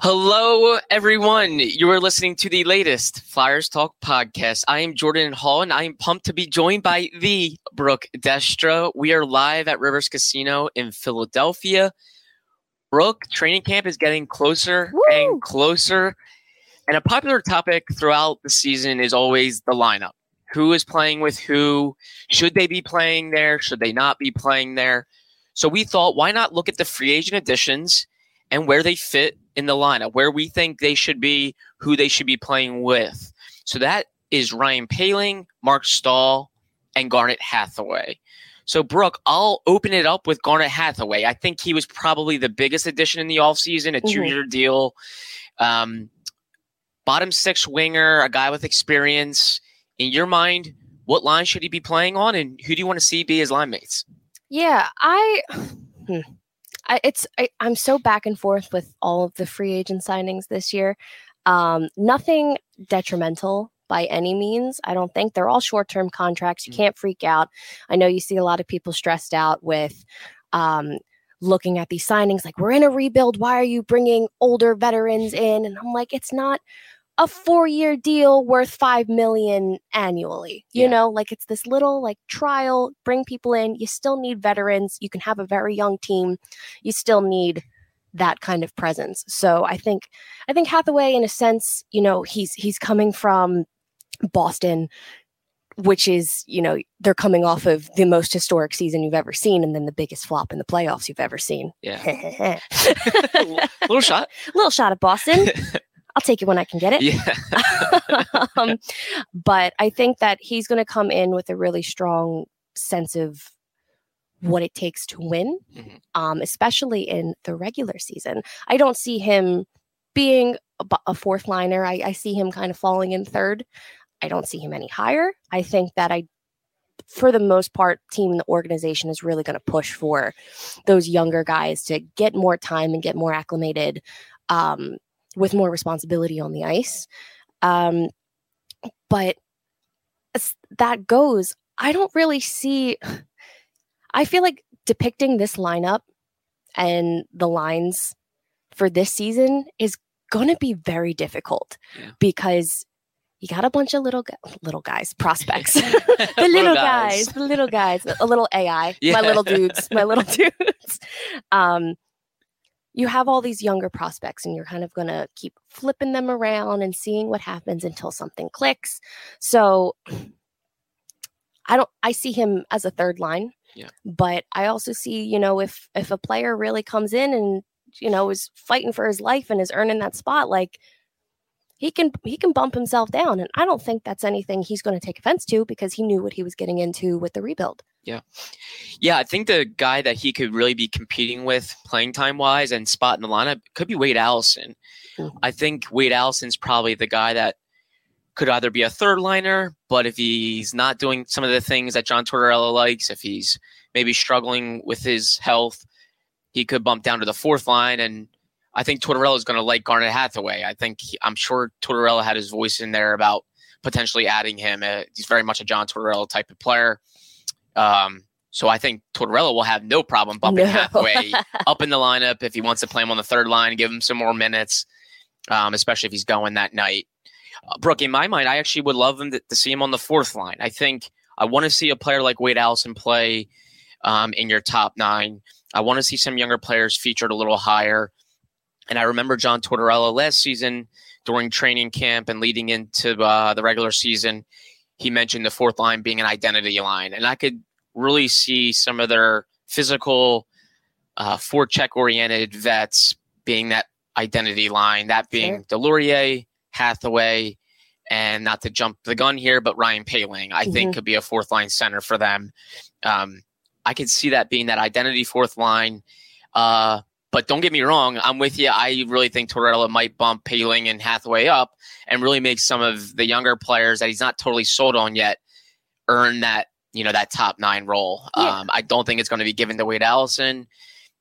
Hello, everyone. You are listening to the latest Flyers Talk podcast. I am Jordan Hall, and I am pumped to be joined by the Brooke Destra. We are live at Rivers Casino in Philadelphia. Brooke, training camp is getting closer and closer. And a popular topic throughout the season is always the lineup. Who is playing with who? Should they be playing there? Should they not be playing there? So we thought, why not look at the free agent additions and where they fit in the lineup, where we think they should be, who they should be playing with. So that is Ryan Poehling, Marc Staal, and Garnet Hathaway. So, Brooke, I'll open it up with Garnet Hathaway. I think he was probably the biggest addition in the offseason, a junior deal. Bottom six winger, a guy with experience. In your mind, what line should he be playing on, and who do you want to see be his line mates? Yeah, I'm so back and forth with all of the free agent signings this year. Nothing detrimental by any means, I don't think. They're all short-term contracts. You can't freak out. I know you see a lot of people stressed out with looking at these signings like, we're in a rebuild. Why are you bringing older veterans in? And I'm like, it's not a four-year deal worth $5 million annually. You know, like it's this little like trial, bring people in. You still need veterans. You can have a very young team. You still need that kind of presence. So I think Hathaway, in a sense, you know, he's coming from Boston, which is, you know, they're coming off of the most historic season you've ever seen. And then the biggest flop in the playoffs you've ever seen. Yeah. Little shot at Boston. I'll take it when I can get it. Yeah. But I think that he's going to come in with a really strong sense of what it takes to win, especially in the regular season. I don't see him being a fourth liner. I see him kind of falling in third. I don't see him any higher. I think that for the most part, team and the organization is really going to push for those younger guys to get more time and get more acclimated, with more responsibility on the ice. But as that goes, I don't really see... I feel like depicting this lineup and the lines for this season is going to be very difficult because you got a bunch of little guys, prospects. The little guys. A little AI. Yeah. My little dudes. You have all these younger prospects and you're kind of going to keep flipping them around and seeing what happens until something clicks. So I see him as a third line, but I also see, you know, if a player really comes in and, you know, is fighting for his life and is earning that spot, like he can bump himself down. And I don't think that's anything he's going to take offense to because he knew what he was getting into with the rebuild. Yeah. Yeah, I think the guy that he could really be competing with playing time-wise and spot in the lineup could be Wade Allison. I think Wade Allison's probably the guy that could either be a third liner, but if he's not doing some of the things that John Tortorella likes, if he's maybe struggling with his health, he could bump down to the fourth line. And I think Tortorella is going to like Garnet Hathaway. I'm sure Tortorella had his voice in there about potentially adding him. He's very much a John Tortorella type of player. So I think Tortorella will have no problem bumping Hathaway up in the lineup if he wants to play him on the third line, give him some more minutes, especially if he's going that night. Brooke, in my mind, I actually would love him to see him on the fourth line. I think I want to see a player like Wade Allison play in your top nine. I want to see some younger players featured a little higher. And I remember John Tortorella last season during training camp and leading into the regular season, he mentioned the fourth line being an identity line. And I could really see some of their physical, forecheck-oriented vets being that identity line, that being Delaurier, Hathaway, and not to jump the gun here, but Ryan Poehling, I think, could be a fourth-line center for them. I could see that being that identity fourth line. But don't get me wrong, I'm with you. I really think Tortorella might bump Poehling and Hathaway up and really make some of the younger players that he's not totally sold on yet earn that, you know, that top nine role. Yeah. I don't think it's going to be given to Wade Allison.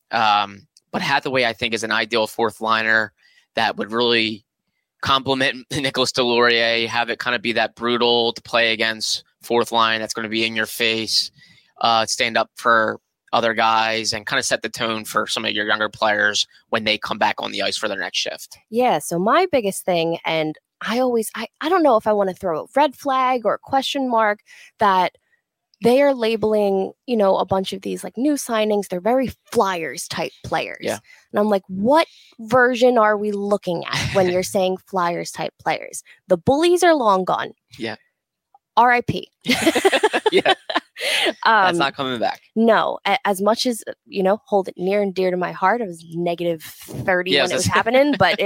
But Hathaway, I think, is an ideal fourth liner that would really complement Nicolas Delaurier, have it kind of be that brutal to play against fourth line that's going to be in your face, stand up for other guys and kind of set the tone for some of your younger players when they come back on the ice for their next shift. Yeah. So my biggest thing, and I don't know if I want to throw a red flag or a question mark, that they are labeling, you know, a bunch of these like new signings. They're very Flyers type players. Yeah. And I'm like, what version are we looking at when you're saying Flyers type players? The bullies are long gone. Yeah. R.I.P. Yeah. That's not coming back. No. As much as, you know, hold it near and dear to my heart. I was negative 30 when it was happening, but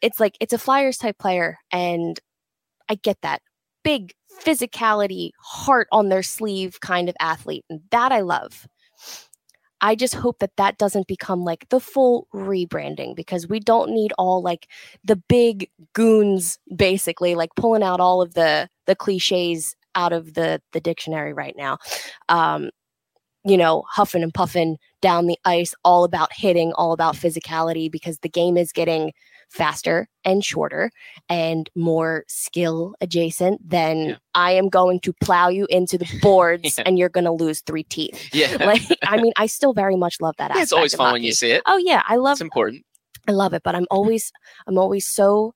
it's like, it's a Flyers type player. And I get that big physicality, heart on their sleeve kind of athlete. And that I love. I just hope that that doesn't become like the full rebranding, because we don't need all like the big goons, basically like pulling out all of the cliches out of the dictionary right now. You know, huffing and puffing down the ice, all about hitting, all about physicality, because the game is getting faster and shorter and more skill adjacent than I am going to plow you into the boards and you're going to lose three teeth. Yeah. Like, I mean, I still very much love that aspect. It's always fun when you see it. Oh yeah. I love it. It's important. I love it, but I'm always so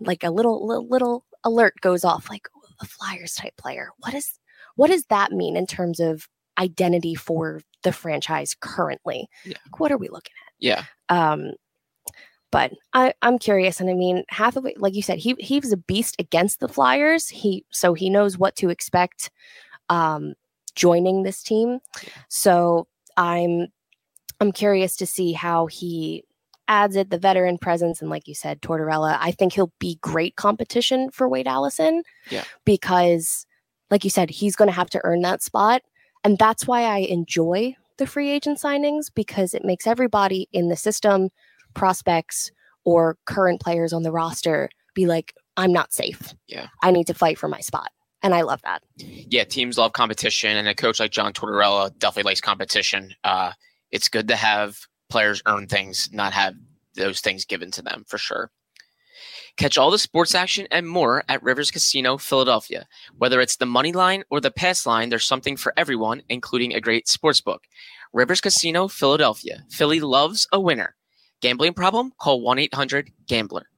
like a little alert goes off. Like a Flyers type player. What does that mean in terms of identity for the franchise currently? Yeah. Like, what are we looking at? Yeah. But I'm curious, and I mean, Hathaway, like you said, he was a beast against the Flyers. So he knows what to expect joining this team. So I'm curious to see how he adds it, the veteran presence, and like you said, Tortorella. I think he'll be great competition for Wade Allison, because, like you said, he's going to have to earn that spot, and that's why I enjoy the free agent signings, because it makes everybody in the system, prospects or current players on the roster, be like, I'm not safe. Yeah. I need to fight for my spot. And I love that. Yeah. Teams love competition, and a coach like John Tortorella definitely likes competition. It's good to have players earn things, not have those things given to them, for sure. Catch all the sports action and more at Rivers Casino, Philadelphia. Whether it's the money line or the pass line, there's something for everyone, including a great sports book. Rivers Casino, Philadelphia. Philly loves a winner. Gambling problem? Call 1-800-GAMBLER.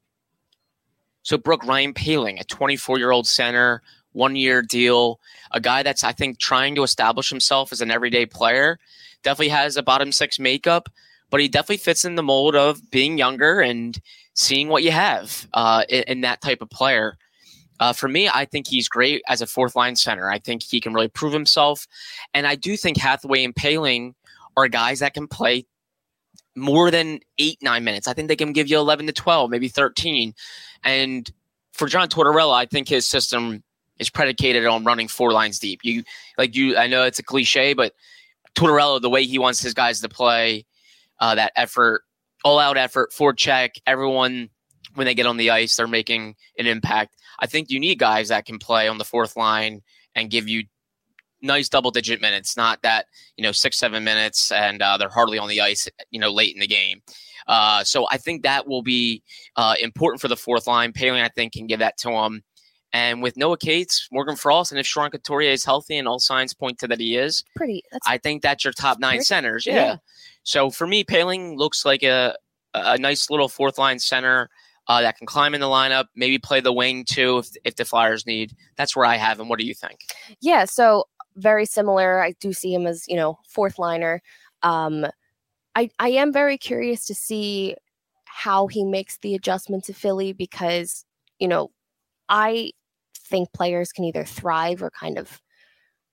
So, Brooke, Ryan Poehling, a 24-year-old center, one-year deal, a guy that's, I think, trying to establish himself as an everyday player. Definitely has a bottom six makeup, but he definitely fits in the mold of being younger and seeing what you have in that type of player. For me, I think he's great as a fourth-line center. I think he can really prove himself. And I do think Hathaway and Poehling are guys that can play more than 8-9 minutes. I think they can give you 11 to 12, maybe 13. And for John Tortorella, I think his system is predicated on running four lines deep. I know it's a cliche, but Tortorella, the way he wants his guys to play, that effort, all out effort, forecheck, everyone, when they get on the ice, they're making an impact. I think you need guys that can play on the fourth line and give you nice double-digit minutes, not that, 6-7 minutes, and they're hardly on the ice, late in the game. So I think that will be important for the fourth line. Poehling, I think, can give that to him. And with Noah Cates, Morgan Frost, and if Sean Couturier is healthy, and all signs point to that he is, I think that's your top nine centers. Yeah. So for me, Poehling looks like a nice little fourth-line center that can climb in the lineup, maybe play the wing too if the Flyers need. That's where I have him. What do you think? Yeah, so very similar. I do see him as, fourth liner. I am very curious to see how he makes the adjustment to Philly, because, you know, I think players can either thrive or kind of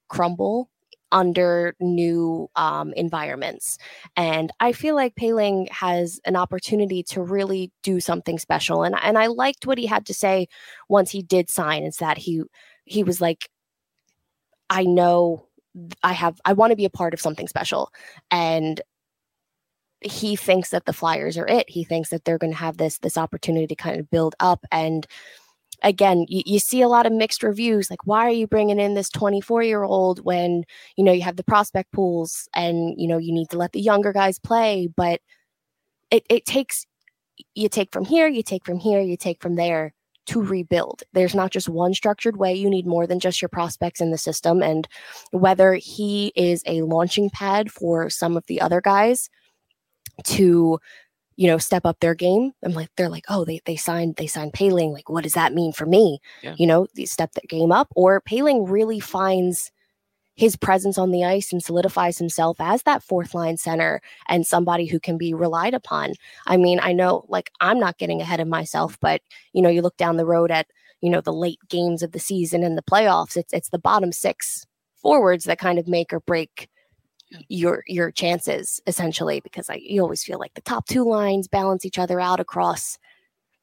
crumble under new environments. And I feel like Poehling has an opportunity to really do something special. And I liked what he had to say once he did sign, is that he was like, I know I want to be a part of something special. And he thinks that the Flyers are it. He thinks that they're going to have this opportunity to kind of build up. And again, you see a lot of mixed reviews, like, why are you bringing in this 24-year-old when, you know, you have the prospect pools and, you know, you need to let the younger guys play? But it takes, you take from here, you take from here, you take from there to rebuild. There's not just one structured way. You need more than just your prospects in the system. And whether he is a launching pad for some of the other guys to, you know, step up their game. I'm like, they're like, oh, they signed Poehling. Like, what does that mean for me? Yeah. You know, they step that game up. Or Poehling really finds his presence on the ice and solidifies himself as that fourth line center and somebody who can be relied upon. I mean, I know, like, I'm not getting ahead of myself, but, you know, you look down the road at, you know, the late games of the season and the playoffs, it's the bottom six forwards that kind of make or break your chances, essentially, because you always feel like the top two lines balance each other out across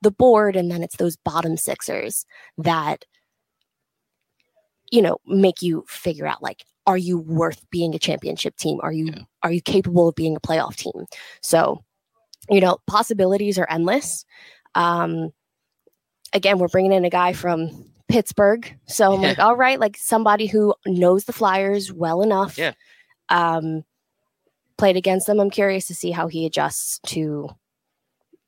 the board, and then it's those bottom sixers that, you know, make you figure out, like, are you worth being a championship team? Are you capable of being a playoff team? So, you know, possibilities are endless. Again, we're bringing in a guy from Pittsburgh, so I'm like, all right, like, somebody who knows the Flyers well enough. Yeah. Played against them. I'm curious to see how he adjusts to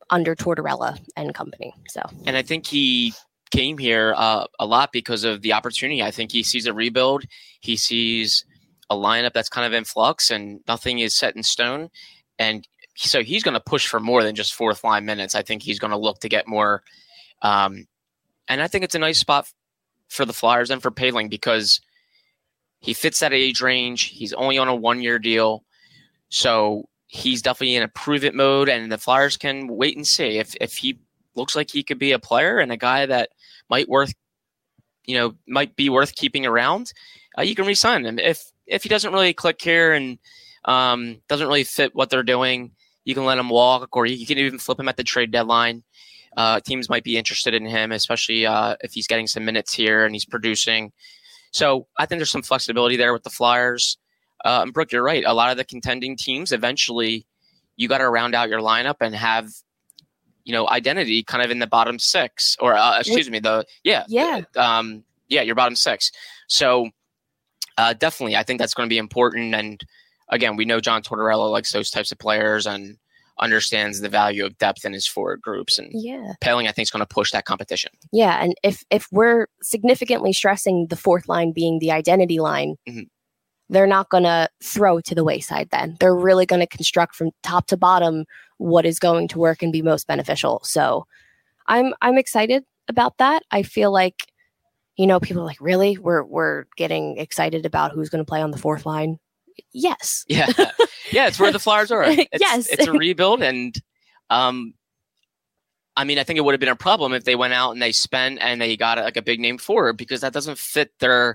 under Tortorella and company. So, and I think he came here a lot because of the opportunity. I think he sees a rebuild. He sees a lineup that's kind of in flux and nothing is set in stone. And so he's going to push for more than just fourth line minutes. I think he's going to look to get more. And I think it's a nice spot for the Flyers and for Poehling, because he fits that age range. He's only on a one-year deal. So he's definitely in a prove-it mode, and the Flyers can wait and see. If he looks like he could be a player and a guy that might be worth keeping around, you can re-sign him. If he doesn't really click here and doesn't really fit what they're doing, you can let him walk, or you can even flip him at the trade deadline. Teams might be interested in him, especially if he's getting some minutes here and he's producing. So I think there's some flexibility there with the Flyers. And Brooke, you're right. A lot of the contending teams, eventually you got to round out your lineup and have, you know, identity kind of in the bottom six, or your bottom six. So definitely, I think that's going to be important. And again, we know John Tortorella likes those types of players and understands the value of depth in his forward groups. And Poehling, I think, is going to push that competition. Yeah, and if we're significantly stressing the fourth line being the identity line, mm-hmm. They're not going to throw to the wayside then. They're really going to construct from top to bottom what is going to work and be most beneficial. So I'm excited about that. I feel like, you know, people are like, really? We're getting excited about who's going to play on the fourth line? Yes. Yeah, it's where the Flyers are. It's a rebuild. And I mean, I think it would have been a problem if they went out and they spent and they got like a big name forward, because that doesn't fit their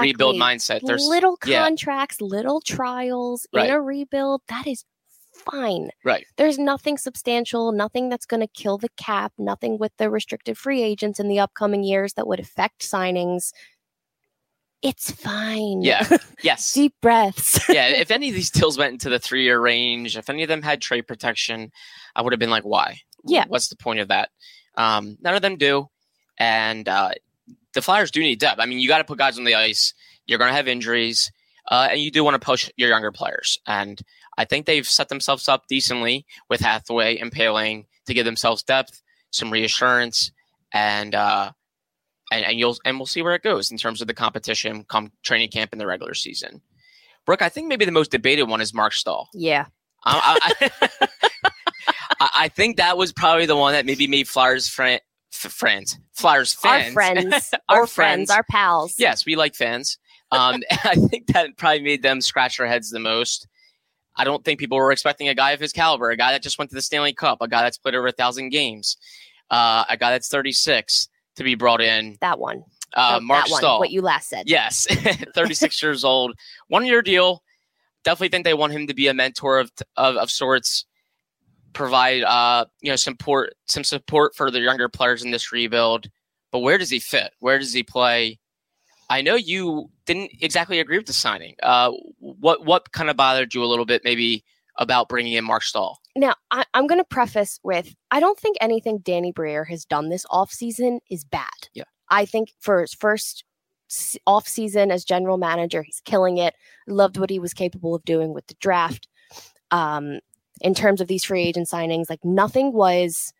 rebuild mindset. There's little contracts, little trials in a rebuild. That is fine. Right. There's nothing substantial, nothing that's going to kill the cap, nothing with the restricted free agents in the upcoming years that would affect signings. It's fine. Yeah. Yes. Deep breaths. Yeah. If any of these deals went into the 3-year range, if any of them had trade protection, I would have been like, why? Yeah. What's the point of that? None of them do. And the Flyers do need depth. I mean, you got to put guys on the ice. You're going to have injuries. And you do want to push your younger players. And I think they've set themselves up decently with Hathaway and Poehling to give themselves depth, some reassurance, and we'll see where it goes in terms of the competition come training camp in the regular season. Brooke, I think maybe the most debated one is Marc Staal. Yeah. I think that was probably the one that maybe made Flyers fans. Our friends, our pals. Yes, we like fans. I think that probably made them scratch their heads the most. I don't think people were expecting a guy of his caliber, a guy that just went to the Stanley Cup, a guy that's played over 1,000 games, a guy that's 36 to be brought in. That one. Marc Staal. What you last said. Yes. 36 years old. 1 year deal. Definitely think they want him to be a mentor of sorts, provide some support for the younger players in this rebuild. But where does he fit? Where does he play? I know you didn't exactly agree with the signing. What kind of bothered you a little bit maybe about bringing in Marc Staal? Now, I'm going to preface with, I don't think anything Danny Briere has done this offseason is bad. Yeah. I think for his first offseason as general manager, he's killing it. Loved what he was capable of doing with the draft. In terms of these free agent signings, like nothing was...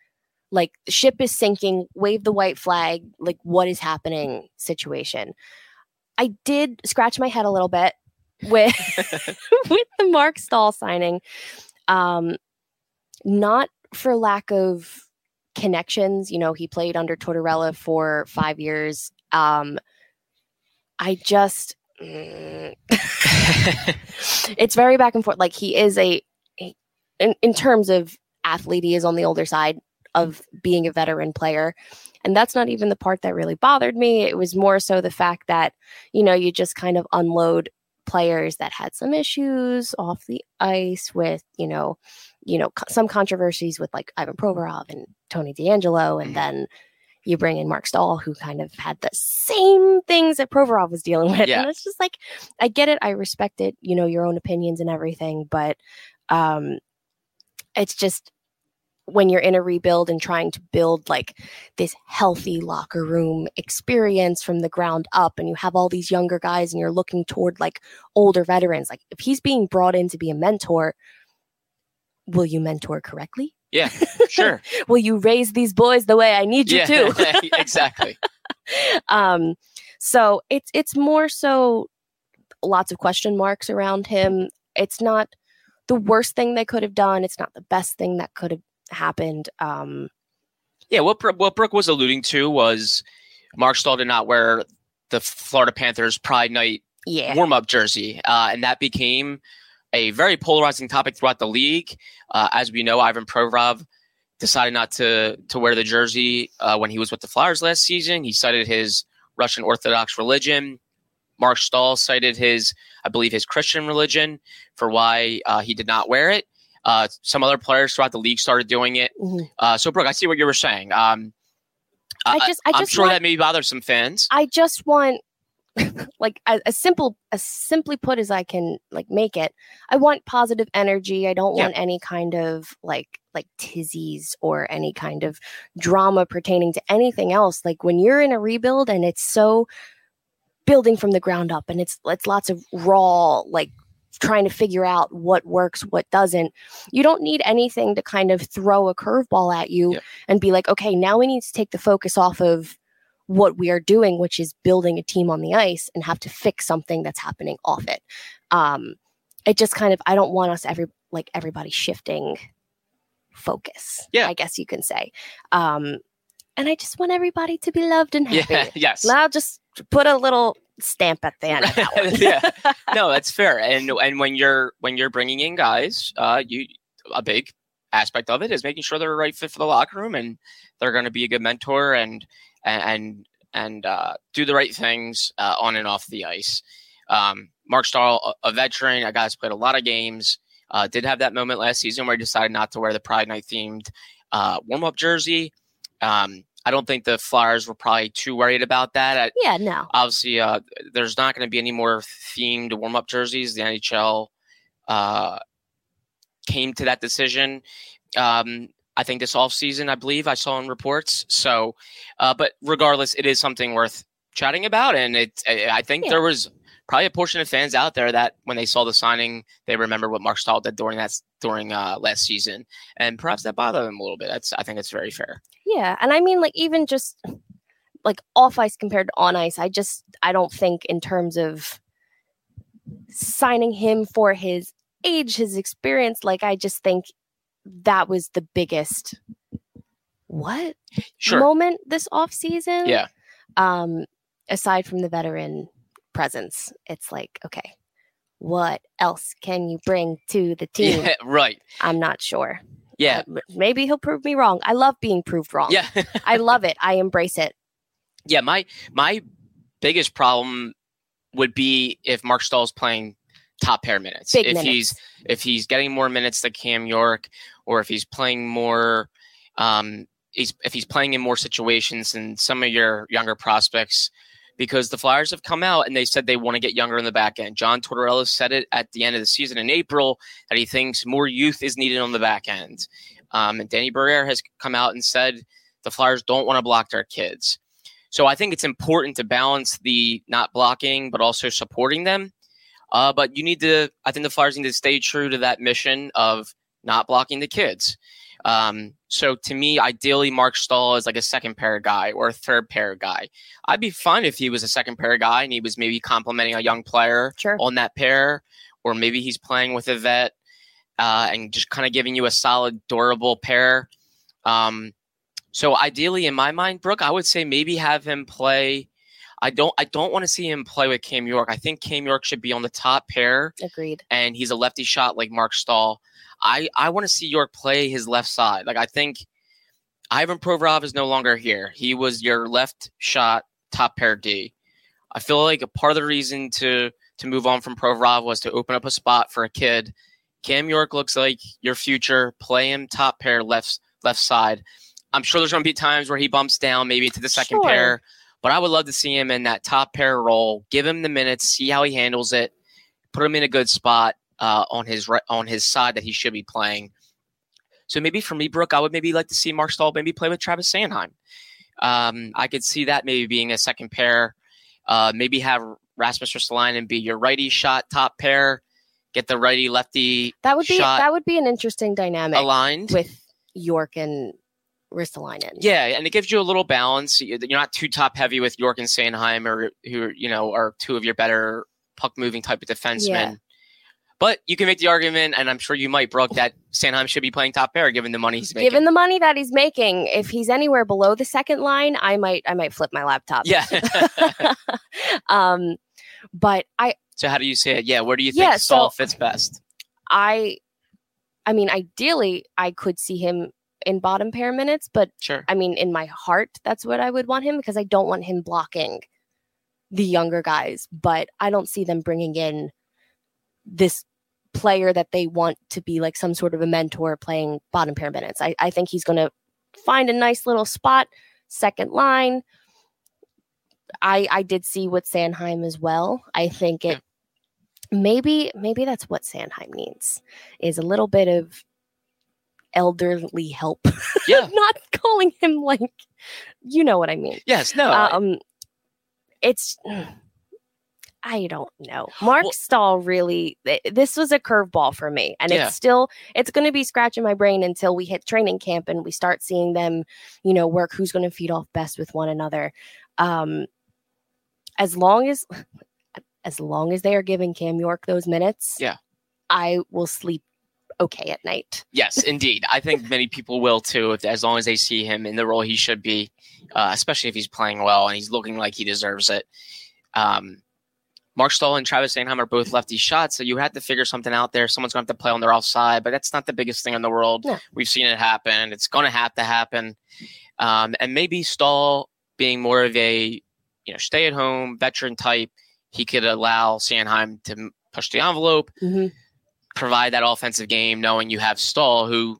like the ship is sinking, wave the white flag, like what is happening situation. I did scratch my head a little bit with with the Marc Staal signing. Not for lack of connections. You know, he played under Tortorella for 5 years. It's very back and forth. Like he is in terms of athlete, he is on the older side of being a veteran player. And that's not even the part that really bothered me. It was more so the fact that, you know, you just kind of unload players that had some issues off the ice with, you know, some controversies with like Ivan Provorov and Tony DeAngelo. And then you bring in Marc Staal, who kind of had the same things that Provorov was dealing with. Yeah. And it's just like, I get it. I respect it. You know, your own opinions and everything, but it's just, when you're in a rebuild and trying to build like this healthy locker room experience from the ground up, and you have all these younger guys and you're looking toward like older veterans, like if he's being brought in to be a mentor, will you mentor correctly? Yeah, sure. Will you raise these boys the way I need you to? Exactly. So it's more so lots of question marks around him. It's not the worst thing they could have done. It's not the best thing that could have happened. What Brooke was alluding to was Marc Staal did not wear the Florida Panthers Pride Night warm-up jersey, and that became a very polarizing topic throughout the league. As we know, Ivan Provorov decided not to wear the jersey when he was with the Flyers last season. He cited his Russian Orthodox religion. Marc Staal cited his, I believe, his Christian religion for why he did not wear it. Some other players throughout the league started doing it. So, Brooke, I see what you were saying. I'm sure that may bother some fans. I just want, like, as simply put as I can, like, make it. I want positive energy. I don't want any kind of like tizzies or any kind of drama pertaining to anything else. Like when you're in a rebuild and it's so building from the ground up, and it's lots of raw like. Trying to figure out what works, what doesn't. You don't need anything to kind of throw a curveball at you and be like, okay, now we need to take the focus off of what we are doing, which is building a team on the ice, and have to fix something that's happening off it. It just kind of, I don't want us everybody shifting focus, I guess you can say. And I just want everybody to be loved and happy. Yeah, yes. And I'll just put a little stamp at the end of that one. No, that's fair. And when you're bringing in guys, a big aspect of it is making sure they're a right fit for the locker room, and they're going to be a good mentor and do the right things on and off the ice. Marc Staal, a veteran, a guy who's played a lot of games, did have that moment last season where he decided not to wear the Pride Night themed warm up jersey. I don't think the Flyers were probably too worried about that. No. Obviously, there's not going to be any more themed warm-up jerseys. The NHL came to that decision, I think, this offseason, I believe I saw in reports. So, but regardless, it is something worth chatting about. And I think there was probably a portion of fans out there that when they saw the signing, they remember what Marc Staal did during last season. And perhaps that bothered them a little bit. I think that's very fair. Yeah. And I mean, like, even just like off ice compared to on ice, I don't think in terms of signing him for his age, his experience, like, I just think that was the biggest moment this off season. Yeah. Aside from the veteran presence, it's like, okay, what else can you bring to the team? Yeah, right. I'm not sure. Yeah. Maybe he'll prove me wrong. I love being proved wrong. Yeah. I love it. I embrace it. Yeah. My biggest problem would be if Marc Staal's playing top pair minutes. If he's getting more minutes than Cam York, or if he's playing more, if he's playing in more situations than some of your younger prospects, because the Flyers have come out and they said they want to get younger in the back end. John Tortorella said it at the end of the season in April that he thinks more youth is needed on the back end. And Danny Briere has come out and said the Flyers don't want to block their kids. So I think it's important to balance the not blocking, but also supporting them. But you need to, I think the Flyers need to stay true to that mission of not blocking the kids. So to me, ideally, Marc Staal is like a second pair guy or a third pair guy. I'd be fine if he was a second pair guy and he was maybe complimenting a young player on that pair, or maybe he's playing with a vet and just kind of giving you a solid, durable pair. So ideally, in my mind, Brooke, I would say maybe have him play. I don't want to see him play with Cam York. I think Cam York should be on the top pair. Agreed. And he's a lefty shot like Marc Staal. I want to see York play his left side. Like, I think Ivan Provorov is no longer here. He was your left shot top pair D. I feel like a part of the reason to move on from Provorov was to open up a spot for a kid. Cam York looks like your future. Play him top pair left side. I'm sure there's going to be times where he bumps down maybe to the second pair. But I would love to see him in that top pair role. Give him the minutes, see how he handles it, put him in a good spot on his side that he should be playing. So maybe for me, Brooke, I would maybe like to see Marc Staal maybe play with Travis Sanheim. I could see that maybe being a second pair. Maybe have Rasmus Ristolainen be your righty shot top pair. Get the righty lefty. That would be an interesting dynamic aligned with York and Ristolainen. Yeah, and it gives you a little balance. You're not too top heavy with York and Sanheim, or who are two of your better puck moving type of defensemen. Yeah. But you can make the argument, and I'm sure you might, Brooke, that Sanheim should be playing top pair given the money he's making. Given the money that he's making, if he's anywhere below the second line, I might flip my laptop. Yeah. So how do you say it? Yeah, where do you think Staal fits best? I mean, ideally, I could see him in bottom pair minutes, but I mean, in my heart, that's what I would want him, because I don't want him blocking the younger guys, but I don't see them bringing in this player that they want to be like some sort of a mentor playing bottom pair minutes. I think he's going to find a nice little spot, second line. I did see with Sanheim as well. I think it maybe that's what Sanheim needs, is a little bit of elderly help. Yeah. Not calling him like, you know what I mean. Yes, no. I don't know. Marc Staal really, this was a curveball for me, and it's going to be scratching my brain until we hit training camp and we start seeing them, work who's going to feed off best with one another. As long as they are giving Cam York those minutes, I will sleep okay at night. Yes, indeed. I think many people will too, as long as they see him in the role he should be, especially if he's playing well and he's looking like he deserves it. Marc Staal and Travis Sanheim are both lefty shots, so you have to figure something out there. Someone's going to have to play on their offside, but that's not the biggest thing in the world. Yeah. We've seen it happen. It's going to have to happen. And maybe Staal being more of a stay-at-home veteran type, he could allow Sanheim to push the envelope. Mm-hmm. Provide that offensive game, knowing you have Staal, who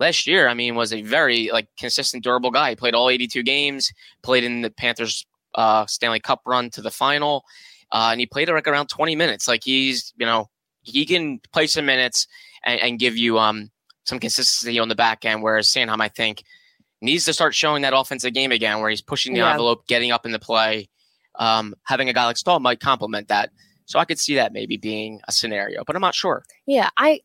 last year, I mean, was a very consistent, durable guy. He played all 82 games, played in the Panthers Stanley Cup run to the final, and he played around 20 minutes. He's, he can play some minutes and give you some consistency on the back end, whereas Sanheim, I think, needs to start showing that offensive game again, where he's pushing the envelope, getting up in the play. Having a guy like Staal might complement that. So I could see that maybe being a scenario, but I'm not sure. Yeah, I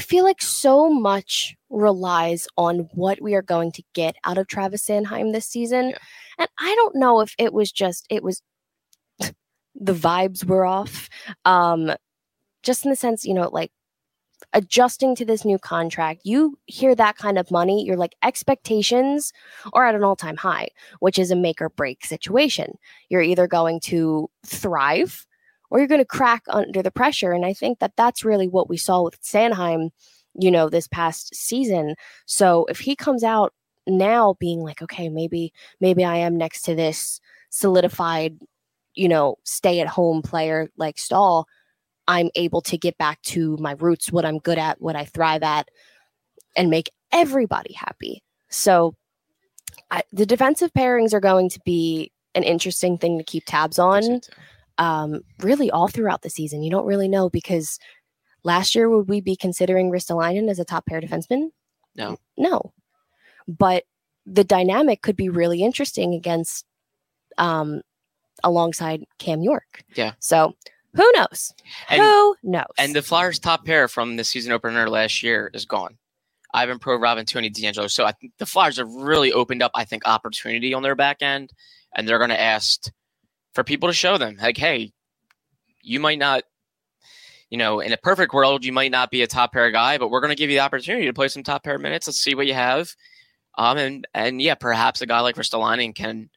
feel like so much relies on what we are going to get out of Travis Sanheim this season. Yeah. And I don't know if it was just, the vibes were off. Just in the sense, adjusting to this new contract, you hear that kind of money, you're like, expectations are at an all-time high, which is a make or break situation. You're either going to thrive or you're going to crack under the pressure. And I think that that's really what we saw with Sanheim, you know, this past season. So if he comes out now being like, okay, maybe I am next to this solidified, you know, stay at home player like Staal, I'm able to get back to my roots, what I'm good at, what I thrive at, and make everybody happy. So the defensive pairings are going to be an interesting thing to keep tabs on, really all throughout the season. You don't really know, because last year, would we be considering Ristolainen as a top pair defenseman? No. But the dynamic could be really interesting against, alongside Cam York. Yeah. So who knows? And the Flyers' top pair from the season opener last year is gone. Ivan Provorov and Tony DeAngelo. So I think the Flyers have really opened up, I think, opportunity on their back end, and they're going to ask for people to show them, like, hey, you might not, you know, in a perfect world, you might not be a top pair guy, but we're going to give you the opportunity to play some top pair minutes. Let's see what you have. And perhaps a guy like Ristolainen can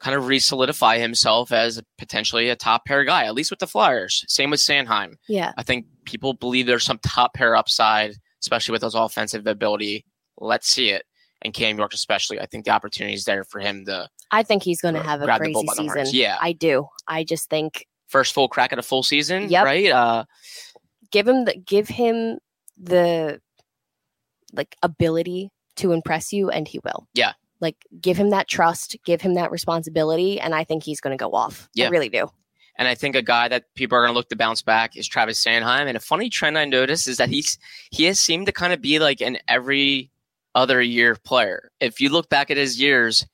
kind of re-solidify himself as potentially a top pair guy, at least with the Flyers. Same with Sanheim. Yeah. I think people believe there's some top pair upside, especially with his offensive ability. Let's see it. And Cam York especially. I think the opportunity is there for him to... I think he's going to have a crazy season. Yeah. I do. I just think... First full crack at a full season, yep. Right? Give him the like ability to impress you, and he will. Yeah. Like, give him that trust, give him that responsibility, and I think he's going to go off. Yeah. I really do. And I think a guy that people are going to look to bounce back is Travis Sanheim. And a funny trend I noticed is that he has seemed to kind of be like an every other year player. If you look back at his years,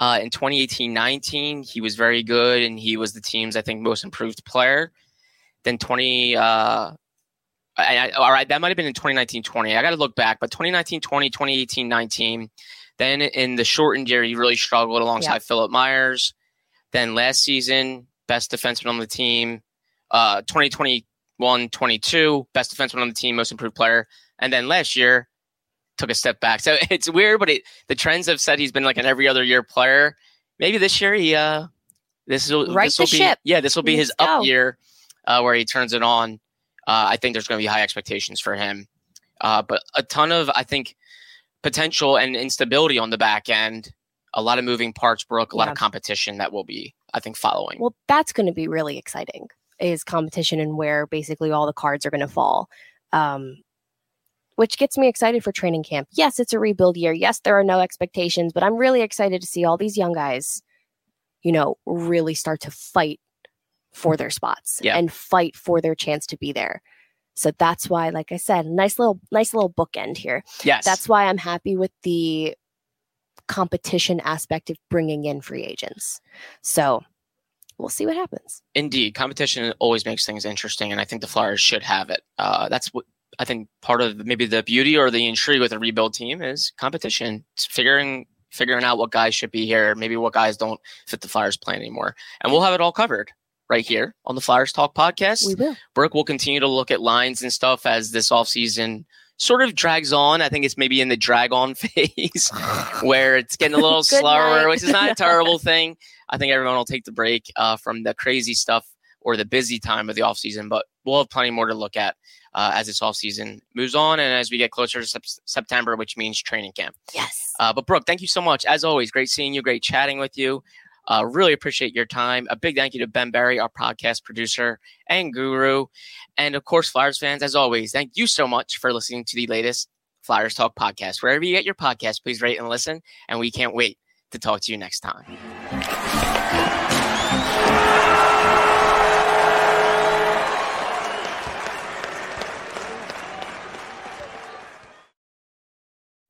in 2018-19, he was very good, and he was the team's, I think, most improved player. Then that might have been in 2019-20. I got to look back, but 2019-20, 2018-19. Then in the shortened year, he really struggled alongside Philip Myers. Then last season, best defenseman on the team. 2021-22, best defenseman on the team, most improved player. And then last year, took a step back. So it's weird, but the trends have said he's been like an every other year player. Maybe this year this will be his up year where he turns it on. I think there's going to be high expectations for him, but a ton of, I think, potential and instability on the back end. A lot of moving parts, Brooke. A lot of competition that will be, I think, following. Well, that's going to be really exciting, is competition and where basically all the cards are going to fall. Which gets me excited for training camp. Yes, it's a rebuild year. Yes, there are no expectations, but I'm really excited to see all these young guys, you know, really start to fight for their spots and fight for their chance to be there. So that's why, like I said, nice little bookend here. Yes. That's why I'm happy with the competition aspect of bringing in free agents. So we'll see what happens. Indeed. Competition always makes things interesting, and I think the Flyers should have it. That's what, I think, part of maybe the beauty or the intrigue with a rebuild team is competition. It's figuring out what guys should be here, maybe what guys don't fit the Flyers' plan anymore. And we'll have it all covered right here on the Flyers Talk podcast. We will. Brooke will continue to look at lines and stuff as this offseason sort of drags on. I think it's maybe in the drag-on phase where it's getting a little slower, which is not a terrible thing. I think everyone will take the break from the crazy stuff or the busy time of the offseason, but we'll have plenty more to look at as this offseason moves on and as we get closer to September, which means training camp. Yes. But Brooke, thank you so much. As always, great seeing you, great chatting with you. Really appreciate your time. A big thank you to Ben Berry, our podcast producer and guru. And of course, Flyers fans, as always, thank you so much for listening to the latest Flyers Talk podcast. Wherever you get your podcast, please rate and listen. And we can't wait to talk to you next time.